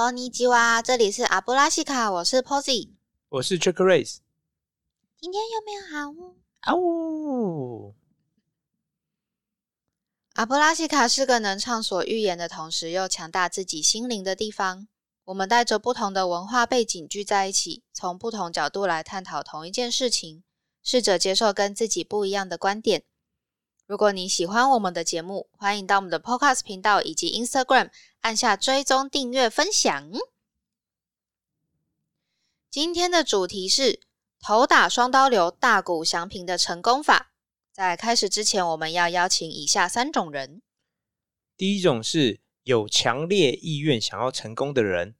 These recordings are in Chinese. こんにちは，这里是阿布拉西卡，我是 Posy， 我是 Chicka Race。今天有没有好物？啊呜！阿布拉西卡是个能畅所欲言的同时又强大自己心灵的地方。我们带着不同的文化背景聚在一起，从不同角度来探讨同一件事情，试着接受跟自己不一样的观点。如果你喜欢我们的节目，欢迎到我们的 Podcast 频道以及 Instagram 按下追踪、订阅、分享。今天的主题是头打双刀流大谷翔平的成功法。在开始之前，我们要邀请以下三种人。第一种是有强烈意愿想要成功的人，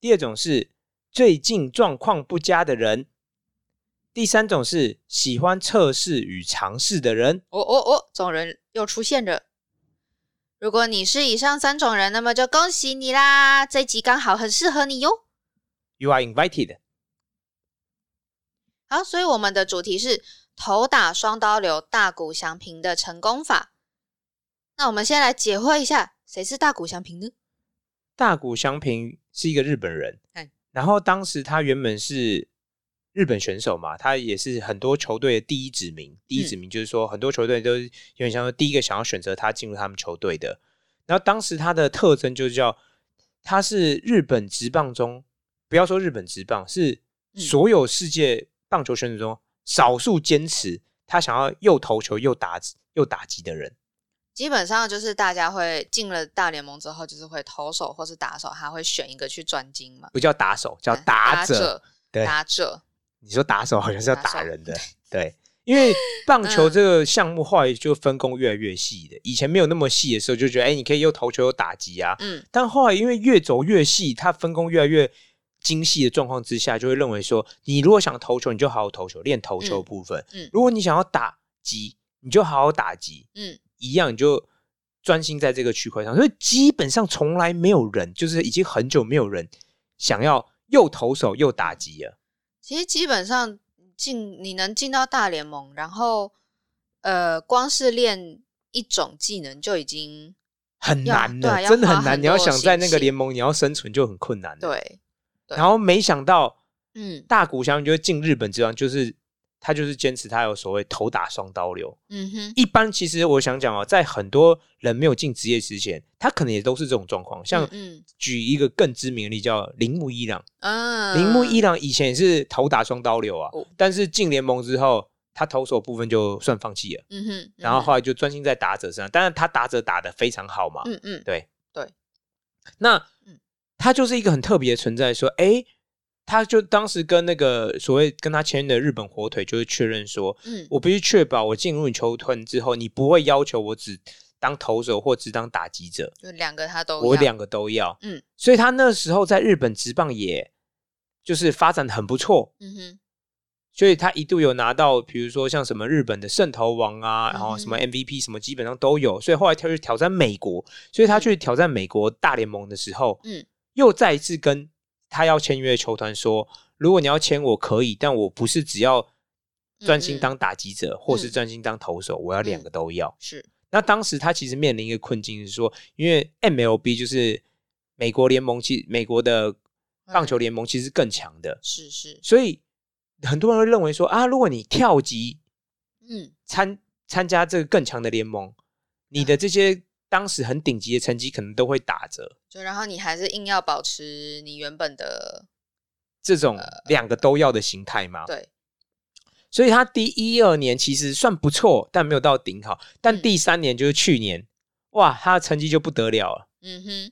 第二种是最近状况不佳的人，第三种是喜欢测试与尝试的人。种人又出现了。如果你是以上三种人，那么就恭喜你啦，这集刚好很适合你哟。 You are invited。 好，所以我们的主题是头打双刀流大谷翔平的成功法。那我们先来解惑一下，谁是大谷翔平呢？大谷翔平是一个日本人，然后当时他原本是日本选手嘛，他也是很多球队的第一指名。第一指名就是说很多球队都有点像说第一个想要选择他进入他们球队的。然后当时他的特征就是叫他是日本职棒中，不要说日本职棒，是所有世界棒球选手中少数坚持他想要又投球又打击的人。基本上就是大家会进了大联盟之后，就是会投手或是打手，他会选一个去专精嘛。不叫打手，叫打者。对，打者。你说打手好像是要打人的。对，因为棒球这个项目后来就分工越来越细的，以前没有那么细的时候就觉得你可以又投球又打击啊。但后来因为越走越细，它分工越来越精细的状况之下，就会认为说你如果想投球，你就好好投球，练投球的部分。如果你想要打击，你就好好打击。一样，你就专心在这个区块上。所以基本上从来没有人，就是已经很久没有人想要又投手又打击了。其实基本上你能进到大联盟，然后光是练一种技能就已经很难了，真的很难。你要想在那个联盟你要生存就很困难了。 对，然后没想到大谷翔平就进日本职棒，就是他就是坚持他有所谓头打双刀流。一般其实我想讲在很多人没有进职业之前，他可能也都是这种状况。像举一个更知名的例子叫铃木一朗。铃木一朗以前也是头打双刀流啊，但是进联盟之后他投手部分就算放弃了。然后后来就专心在打者身上，当然他打者打得非常好嘛。对。那他就是一个很特别的存在，说他就当时跟那个所谓跟他签的日本火腿就是确认说，我必须确保我进入你球团之后，你不会要求我只当投手或只当打击者，就两个他都要，我两个都要。所以他那时候在日本职棒也就是发展很不错。所以他一度有拿到比如说像什么日本的胜投王啊，然后什么 MVP 什么基本上都有。所以后来他去挑战美国，所以他去挑战美国大联盟的时候，又再一次跟他要签约球团说，如果你要签我可以，但我不是只要专心当打击者或是专心当投手，我要两个都要。是。那当时他其实面临一个困境是说，因为 MLB 就是美国联盟，其实美国的棒球联盟其实更强的。是。所以很多人会认为说如果你跳级参加这个更强的联盟，你的这些当时很顶级的成绩可能都会打折，就然后你还是硬要保持你原本的这种两个都要的形态嘛。对，所以他第12年其实算不错，但没有到顶好。但第3年就是去年，哇，他的成绩就不得了了。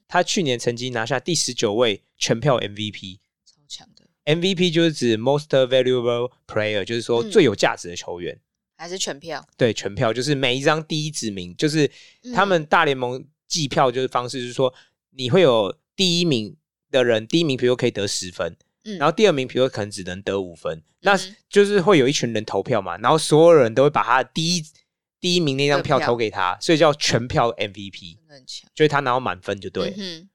他去年成绩拿下第19位全票 MVP， 超强的。MVP 就是指 Most Valuable Player， 就是说最有价值的球员。还是全票？对，全票就是每一张第一指名，就是他们大联盟计票就是方式，就是说你会有第一名的人，第一名比如说可以得10分，然后第二名比如说可能只能得5分，那就是会有一群人投票嘛，然后所有人都会把他第一名那张票投给他，所以叫全票 MVP， 很强，就是他拿到满分就对了。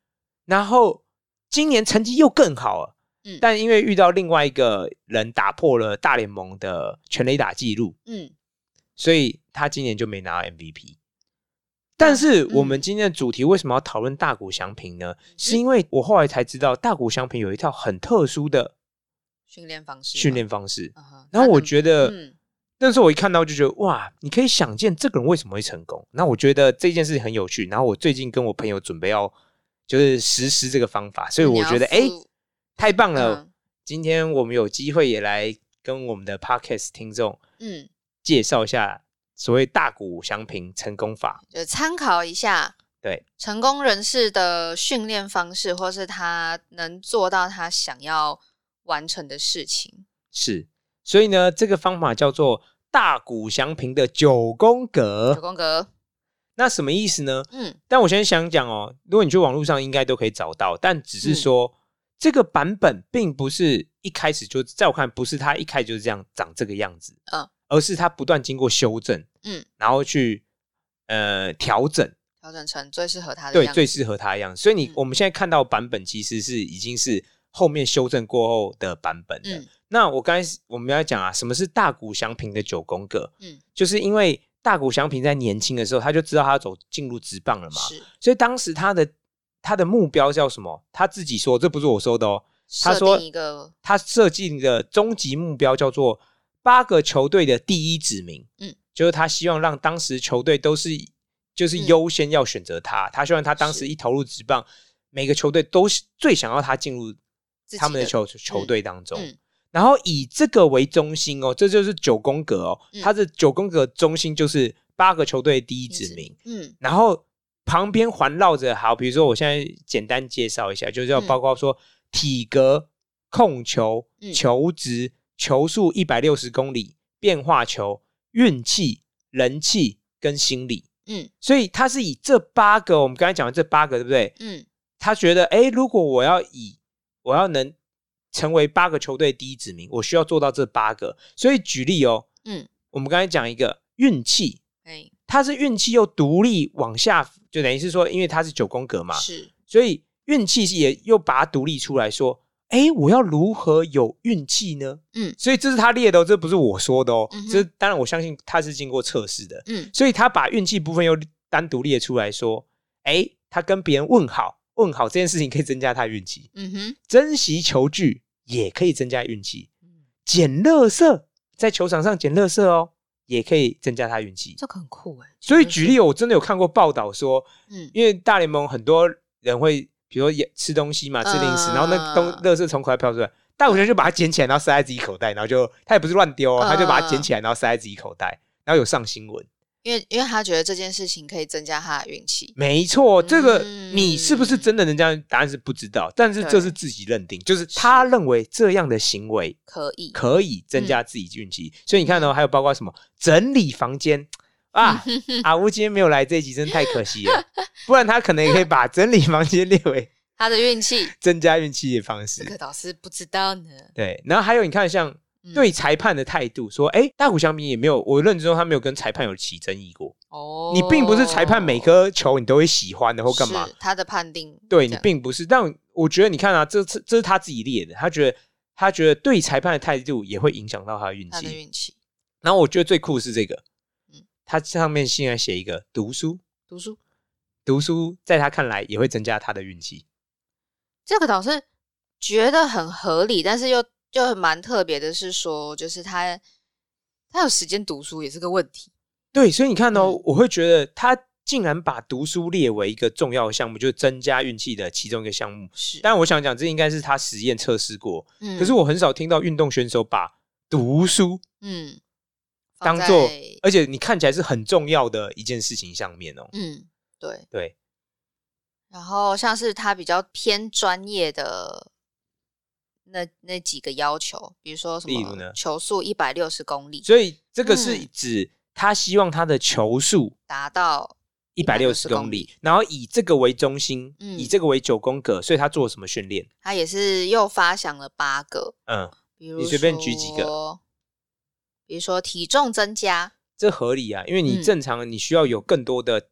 然后今年成绩又更好了，但因为遇到另外一个人打破了大联盟的全垒打记录，所以他今年就没拿到 MVP。但是我们今天的主题为什么要讨论大谷翔平呢？是因为我后来才知道大谷翔平有一套很特殊的训练方式、然后我觉得那时候我一看到就觉得哇，你可以想见这个人为什么会成功。那我觉得这件事情很有趣，然后我最近跟我朋友准备要就是实施这个方法，所以我觉得太棒了，今天我们有机会也来跟我们的 podcast 听众介绍一下所谓大谷翔平成功法，就参考一下对成功人士的训练方式，或是他能做到他想要完成的事情。是，所以呢这个方法叫做大谷翔平的九宫格。那什么意思呢？但我先想讲哦，如果你去网络上应该都可以找到，但只是说这个版本并不是一开始就，在我看不是他一开始就是这样长这个样子，而是他不断经过修正，然后去调整成最适合他的样子，对，最适合他的样子。所以我们现在看到版本其实是已经是后面修正过后的版本了。那我们要讲啊，什么是大谷翔平的九宫格？就是因为大谷翔平在年轻的时候他就知道他要进入职棒了嘛，所以当时他的目标叫什么？他自己说，这不是我说的哦，他说他设计的终极目标叫做8个球队的第一指名，就是他希望让当时球队都是就是优先要选择他，他希望他当时一投入职棒，每个球队都是最想要他进入他们的球队当中，然后以这个为中心哦，这就是九宫格哦，他的九宫格中心就是8个球队的第一指名，然后旁边环绕着，好，比如说我现在简单介绍一下，就是要包括说体格、控球、球质、球速160公里、变化球、运气、人气跟心理。所以他是以这8个，我们刚才讲的这8个，对不对？他觉得如果我要能成为8个球队第一指名，我需要做到这8个。所以举例哦，我们刚才讲一个运气，他是运气又独立往下，就等于是说因为他是九宫格嘛，是，所以运气也又把它独立出来说我要如何有运气呢？所以这是他列的哦，这不是我说的哦，这当然我相信他是经过测试的，所以他把运气部分又单独列出来说，他跟别人问好这件事情可以增加他运气，珍惜球具也可以增加运气，捡垃圾，在球场上捡垃圾哦，也可以增加他运气，这个很酷所以举例我真的有看过报道说，因为大联盟很多人会比如说吃东西嘛，吃零食，然后那垃圾从口袋飘出来，大谷翔平就把它捡起来，然后塞在自己口袋，然后就他也不是乱丢他就把它捡起来，然后塞在自己口袋，然后有上新闻，因为他觉得这件事情可以增加他的运气。没错，这个你是不是真的能这样？答案是不知道，但是这是自己认定，就是他认为这样的行为可以增加自己运气。所以你看还有包括什么整理房间啊，阿乌今天没有来这一集，真的太可惜了，不然他可能也可以把整理房间列为他的运气增加运气的方式。这个老师不知道呢。对，然后还有你看像对裁判的态度说大谷翔平也没有，我认知中他没有跟裁判有起争议过你并不是裁判每颗球你都会喜欢的或干嘛，是他的判定对你并不是，但我觉得你看啊，这是他自己列的，他觉得对裁判的态度也会影响到他的运气，他的运气。然后我觉得最酷的是这个他上面现在写一个读书在他看来也会增加他的运气，这个倒是觉得很合理，但是就蛮特别的是说，就是他有时间读书也是个问题。对，所以你看哦，我会觉得他竟然把读书列为一个重要的项目，就是增加运气的其中一个项目。是，但我想讲，这应该是他实验测试过。可是我很少听到运动选手把读书当做，而且你看起来是很重要的一件事情上面哦。对。然后像是他比较偏专业的。那几个要求，比如说什么球速160公里，所以这个是指他希望他的球速达到160公里，然后以这个为中心，以这个为九宫格，所以他做了什么训练？他也是又发想了8个，比如说你随便举几个，比如说体重增加，这合理啊，因为你正常你需要有更多的，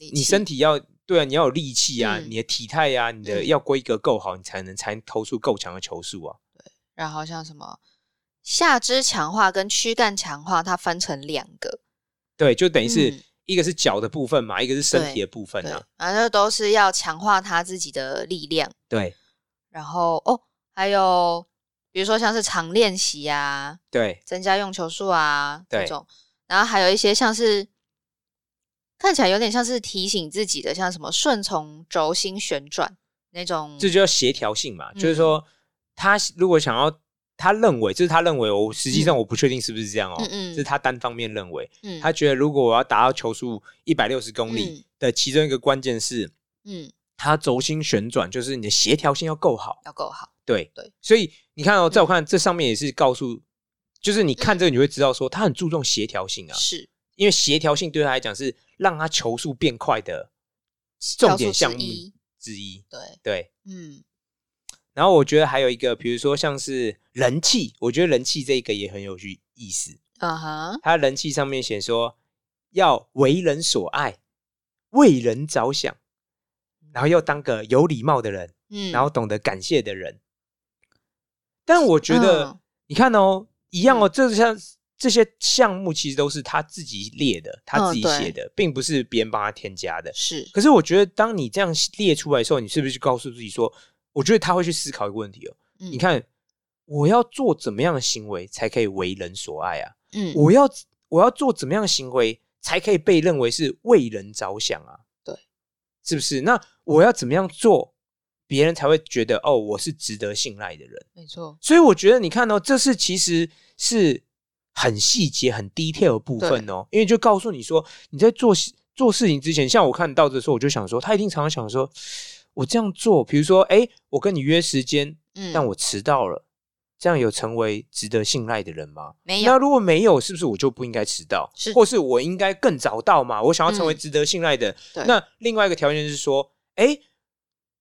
你身体要。对啊，你要有力气啊，你的体态啊，你的要规格够好，你才能投出够强的球速啊。对，然后像什么下肢强化跟躯干强化，它分成2个。对，就等于是一个是脚的部分嘛，一个是身体的部分啊，反正都是要强化他自己的力量。对，然后哦，还有比如说像是常练习啊，对，增加用球数啊这种，然后还有一些像是看起来有点像是提醒自己的，像什么顺从轴心旋转那种，这就叫协调性嘛。就是说，他如果想要，他认为，这是他认为，我实际上我不确定是不是这样哦，这是他单方面认为，他觉得如果我要达到球速160公里的其中一个关键是，他轴心旋转，就是你的协调性要够好，要够好。对对，所以你看哦，在我看这上面也是告诉，就是你看这个你会知道说，他很注重协调性啊，是因为协调性对他来讲是让他球速变快的重点项目之一。对对，然后我觉得还有一个，比如说像是人气，我觉得人气这个也很有意思。他人气上面写说要为人所爱，为人着想，然后要当个有礼貌的人，然后懂得感谢的人。但我觉得你看哦，一样哦，这些项目其实都是他自己列的，他自己写的，并不是别人帮他添加的。是，可是我觉得当你这样列出来的时候，你是不是就告诉自己说，我觉得他会去思考一个问题哦，你看我要做怎么样的行为才可以为人所爱啊？我要做怎么样的行为才可以被认为是为人着想啊？对，是不是？那我要怎么样做，别人才会觉得哦，我是值得信赖的人？没错。所以我觉得你看哦，这是其实是很细节、很 detail 的部分哦，因为就告诉你说，你在做事情之前，像我看到的时候，我就想说，他一定常常想说，我这样做，比如说，我跟你约时间，但我迟到了，这样有成为值得信赖的人吗？没有。那如果没有，是不是我就不应该迟到？是，或是我应该更早到嘛？我想要成为值得信赖的。那另外一个条件是说，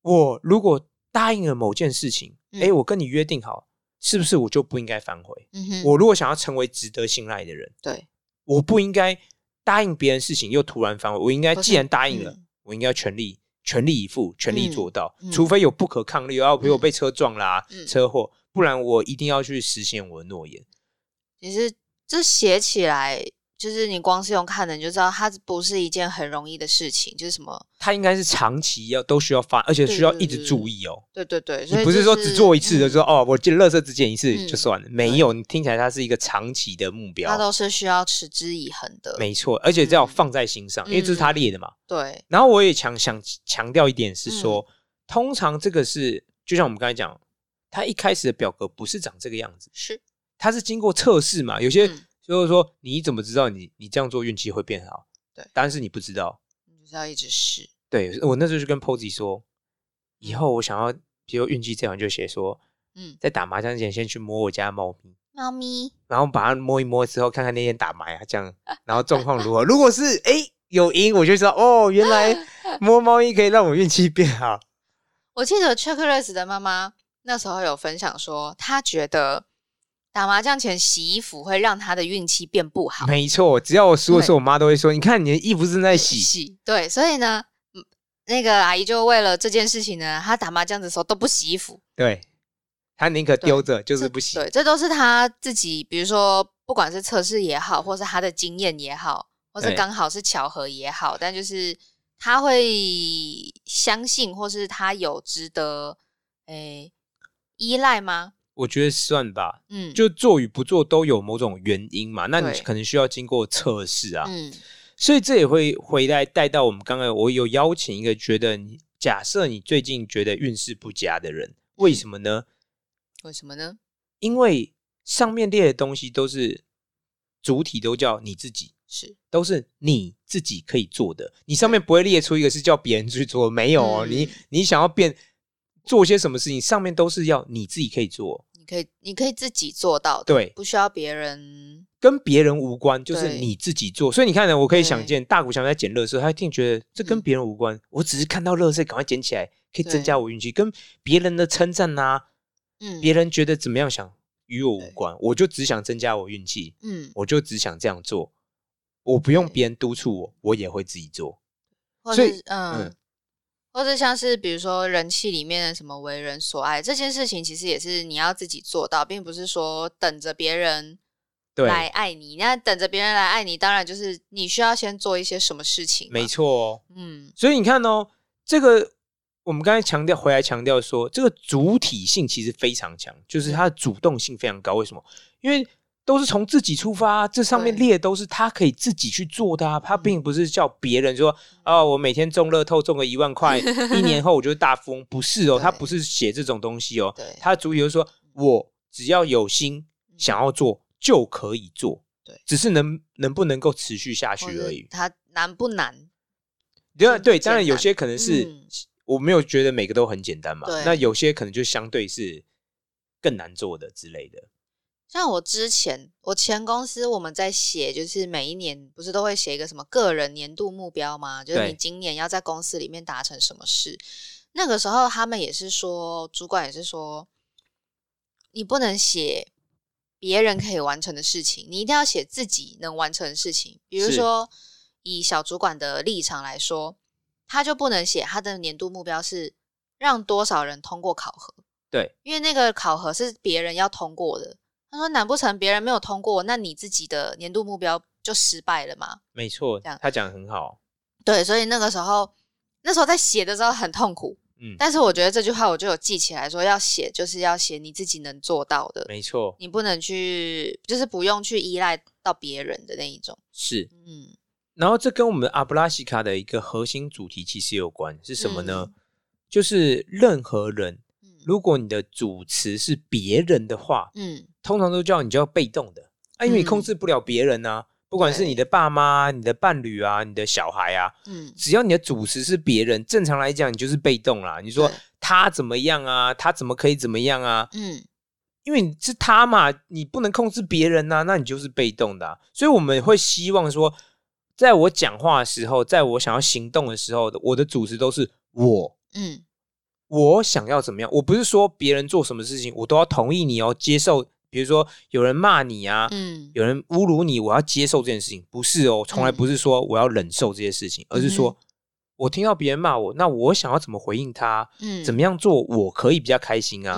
我如果答应了某件事情，我跟你约定好，是不是我就不应该反悔？我如果想要成为值得信赖的人，对，我不应该答应别人事情又突然反悔，我应该既然答应了，我应该全力以赴，全力做到，除非有不可抗力，要比如我被车撞啦、车祸，不然我一定要去实现我的诺言。其实这写起来，就是你光是用看的你就知道，它不是一件很容易的事情。就是什么？它应该是长期都需要发，而且需要一直注意哦。对对对，所以就是、你不是说只做一次就说哦，我垃圾只捡一次就算了，没有。你听起来它是一个长期的目标，它都是需要持之以恒的。没错，而且这要放在心上，因为这是他列的嘛。对。然后我也想强调一点是说，通常这个是就像我们刚才讲，它一开始的表格不是长这个样子，是它是经过测试嘛，有些。就是说你怎么知道你这样做运气会变好？对，答案是你不知道，你就是要一直试。对，我那时候就跟 Posy 说，以后我想要比如运气这样就写说在打麻将前先去摸我家猫咪，然后把它摸一摸之后看看那天打麻这样，然后状况如何如果是有赢，我就知道哦，原来摸猫咪可以让我运气变好。我记得 Chicka Race 的妈妈那时候有分享说，她觉得打麻将前洗衣服会让他的运气变不好。没错，只要我输的时候，我妈都会说，你看你的衣服正在洗。对，所以呢那个阿姨就为了这件事情呢，她打麻将的时候都不洗衣服。对，她宁可丢着就是不洗。对，这都是她自己，比如说不管是测试也好，或是她的经验也好，或是刚好是巧合也好，但就是她会相信，或是她有值得依赖吗？我觉得算吧，就做与不做都有某种原因嘛，那你可能需要经过测试啊，所以这也会回来带到我们刚才，我有邀请一个觉得假设你最近觉得运势不佳的人，为什么呢？为什么呢？因为上面列的东西都是主体都叫你自己，是都是你自己可以做的，你上面不会列出一个是叫别人去做，没有哦，你想要变。做些什么事情，上面都是要你自己可以做，你可以自己做到的，对，不需要别人，跟别人无关，就是你自己做。所以你看呢，我可以想见大谷翔在捡垃圾，他一定觉得这跟别人无关，我只是看到垃圾赶快捡起来，可以增加我运气，跟别人的称赞啊，别人觉得怎么样想与我无关，我就只想增加我运气，我就只想这样做，我不用别人督促我，我也会自己做。所以或者像是比如说人气里面的什么为人所爱这件事情，其实也是你要自己做到，并不是说等着别人来爱你，那等着别人来爱你，当然就是你需要先做一些什么事情。没错哦，嗯，所以你看哦，这个我们刚才强调，回来强调说，这个主体性其实非常强，就是它的主动性非常高。为什么？因为都是从自己出发，这上面列都是他可以自己去做的啊，他并不是叫别人说哦，我每天中乐透中个1万块，一年后我就是大富翁，不是哦，他不是写这种东西哦，他主体就是说我只要有心想要做就可以做，对，只是能不能够持续下去而已。它难不难？对，当然有些可能是、我没有觉得每个都很简单嘛，那有些可能就相对是更难做的之类的。像我之前，我前公司我们在写，就是每一年不是都会写一个什么个人年度目标吗？就是你今年要在公司里面达成什么事。那个时候他们也是说，主管也是说，你不能写别人可以完成的事情，你一定要写自己能完成的事情。比如说以小主管的立场来说，他就不能写他的年度目标是让多少人通过考核，对，因为那个考核是别人要通过的。他说难不成别人没有通过，那你自己的年度目标就失败了吗？没错，他讲得很好。对，所以那时候在写的时候很痛苦，但是我觉得这句话我就有记起来，说要写就是要写你自己能做到的，没错，你不能去就是不用去依赖到别人的那一种。是，然后这跟我们阿布拉西卡的一个核心主题其实有关，是什么呢？就是任何人，如果你的主词是别人的话，通常都叫你叫被动的啊，因为你控制不了别人啊，不管是你的爸妈、你的伴侣啊、你的小孩啊，只要你的主词是别人，正常来讲你就是被动啦。你说他怎么样啊，他怎么可以怎么样啊，因为是他嘛，你不能控制别人啊，那你就是被动的啊。所以我们会希望说，在我讲话的时候，在我想要行动的时候，我的主词都是我，我想要怎么样。我不是说别人做什么事情我都要同意你哦，接受。比如说有人骂你啊，有人侮辱你，我要接受这件事情，不是哦，从来不是说我要忍受这些事情，而是说我听到别人骂我，那我想要怎么回应他，怎么样做我可以比较开心啊。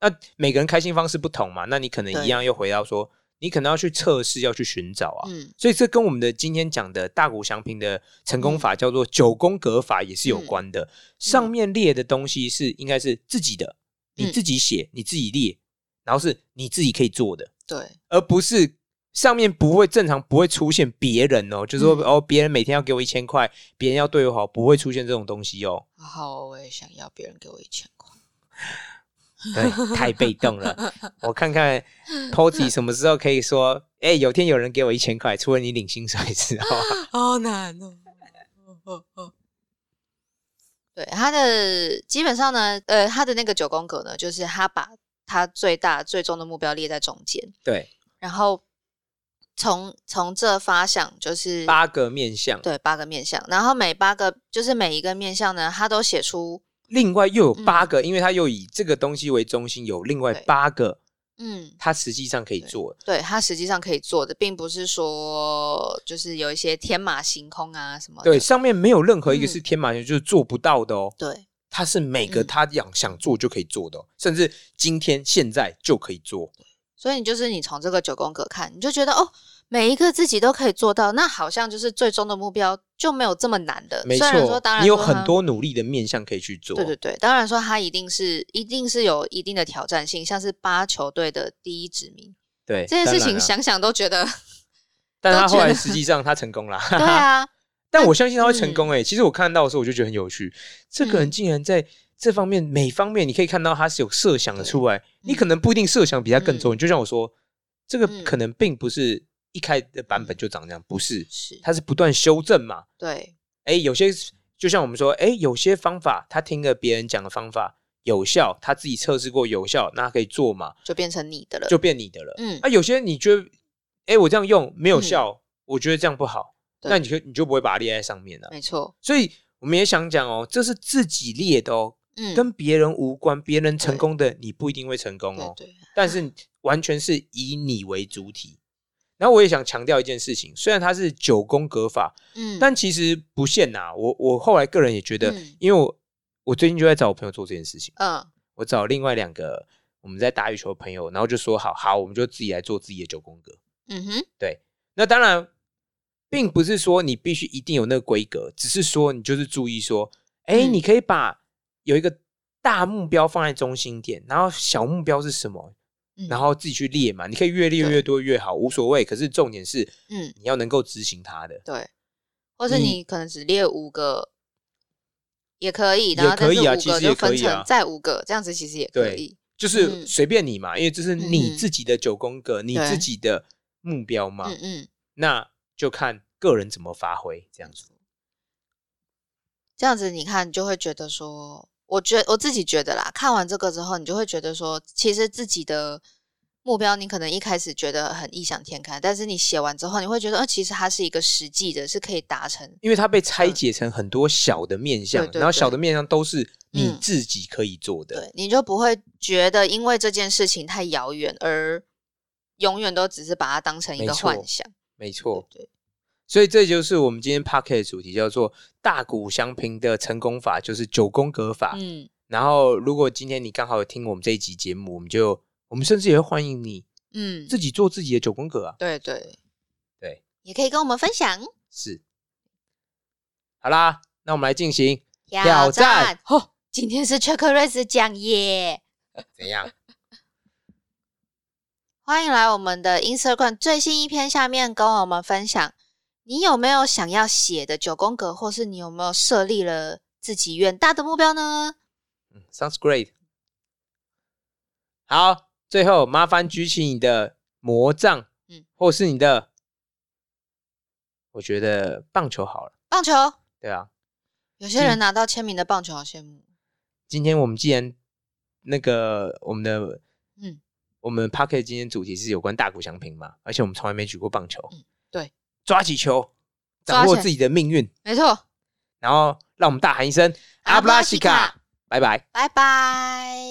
那每个人开心方式不同嘛，那你可能一样又回到说你可能要去测试，要去寻找啊。所以这跟我们的今天讲的大谷翔平的成功法叫做9宫格法也是有关的。上面列的东西是应该是自己的，你自己写，你自己列，然后是你自己可以做的，对，而不是上面不会正常不会出现别人哦，就是说哦，别人每天要给我1000块，别人要对我好，不会出现这种东西哦。好，我也想要别人给我1000块，对，太被动了。我看看 Posy 什么时候可以说，欸，有天有人给我1000块，除了你领薪水之后，好难哦。对，他的基本上呢，他的那个9宫格呢，就是他把他最大最终的目标列在中间，对，然后从这发想就是8个面向，对，8个面向，然后每一个面向呢，他都写出另外又有8个，因为他又以这个东西为中心，有另外8个他实际上可以做的，对，他实际上可以做的，并不是说就是有一些天马行空啊什么的，对，上面没有任何一个是天马行空就是做不到的哦，对，他是每个他想做就可以做的，甚至今天现在就可以做。所以你从这个9宫格看，你就觉得哦，每一个自己都可以做到，那好像就是最终的目标就没有这么难的。没错，虽然说当然说你有很多努力的面向可以去做。对对对，当然说他一定是有一定的挑战性，像是8球队的第1指名，对这件事情想想都觉得，但他后来实际上他成功啦。对啊。但我相信他会成功其实我看到的时候我就觉得很有趣，这个人竟然在这方面每方面你可以看到他是有设想的出来，你可能不一定设想比他更重，就像我说这个可能并不是一开的版本就长这样，不是，他是不断修正嘛，对，有些就像我们说有些方法他听了别人讲的方法有效，他自己测试过有效，那他可以做嘛，就变成你的了，就变你的了。有些你觉得我这样用没有效，我觉得这样不好，那你就不会把它列在上面了，没错。所以我们也想讲这是自己列的哦，跟别人无关，别人成功的你不一定会成功哦，对对，但是完全是以你为主体。然后我也想强调一件事情，虽然它是9宫格法，但其实不限啊。我后来个人也觉得，因为我最近就在找我朋友做这件事情，我找另外2个我们在打羽球的朋友，然后就说好，我们就自己来做自己的9宫格。嗯哼，对。那当然并不是说你必须一定有那个规格，只是说你就是注意说哎，你可以把有一个大目标放在中心点，然后小目标是什么，然后自己去列嘛，你可以越列越多越好，无所谓。可是重点是你要能够执行它的。对，或是你可能只列5个也可以，然后但是5个就分成再5个，这样子其实也可以，就是随便你嘛，因为这是你自己的9宫格，你自己的目标嘛，那就看个人怎么发挥，这样子。这样子你看，你就会觉得说，我自己觉得啦，看完这个之后，你就会觉得说，其实自己的目标，你可能一开始觉得很异想天开，但是你写完之后，你会觉得，其实它是一个实际的，是可以达成。因为它被拆解成很多小的面向，然后小的面向都是你自己可以做的，对，你就不会觉得因为这件事情太遥远，而永远都只是把它当成一个幻想。没错，对。所以这就是我们今天 podcast 的主题，叫做大谷翔平的成功法，就是9宫格法。然后如果今天你刚好有听我们这一集节目，我们甚至也会欢迎你自己做自己的9宫格啊。对对对，也可以跟我们分享。是，好啦，那我们来进行挑战哦。今天是 Chicka Race 奖耶，怎样？欢迎来我们的 Instagram 最新一篇下面跟我们分享你有没有想要写的9宫格，或是你有没有设立了自己远大的目标呢？Sounds great。 好，最后麻烦举起你的魔杖，或是你的，我觉得棒球好了。棒球？对啊，有些人拿到签名的棒球好羡慕。今天我们既然那个我们的我们 Podcast 今天主题是有关大谷翔平嘛，而且我们从来没举过棒球。对，抓起球，掌握自己的命运，没错。然后让我们大喊一声阿布拉西卡，拜拜，拜拜。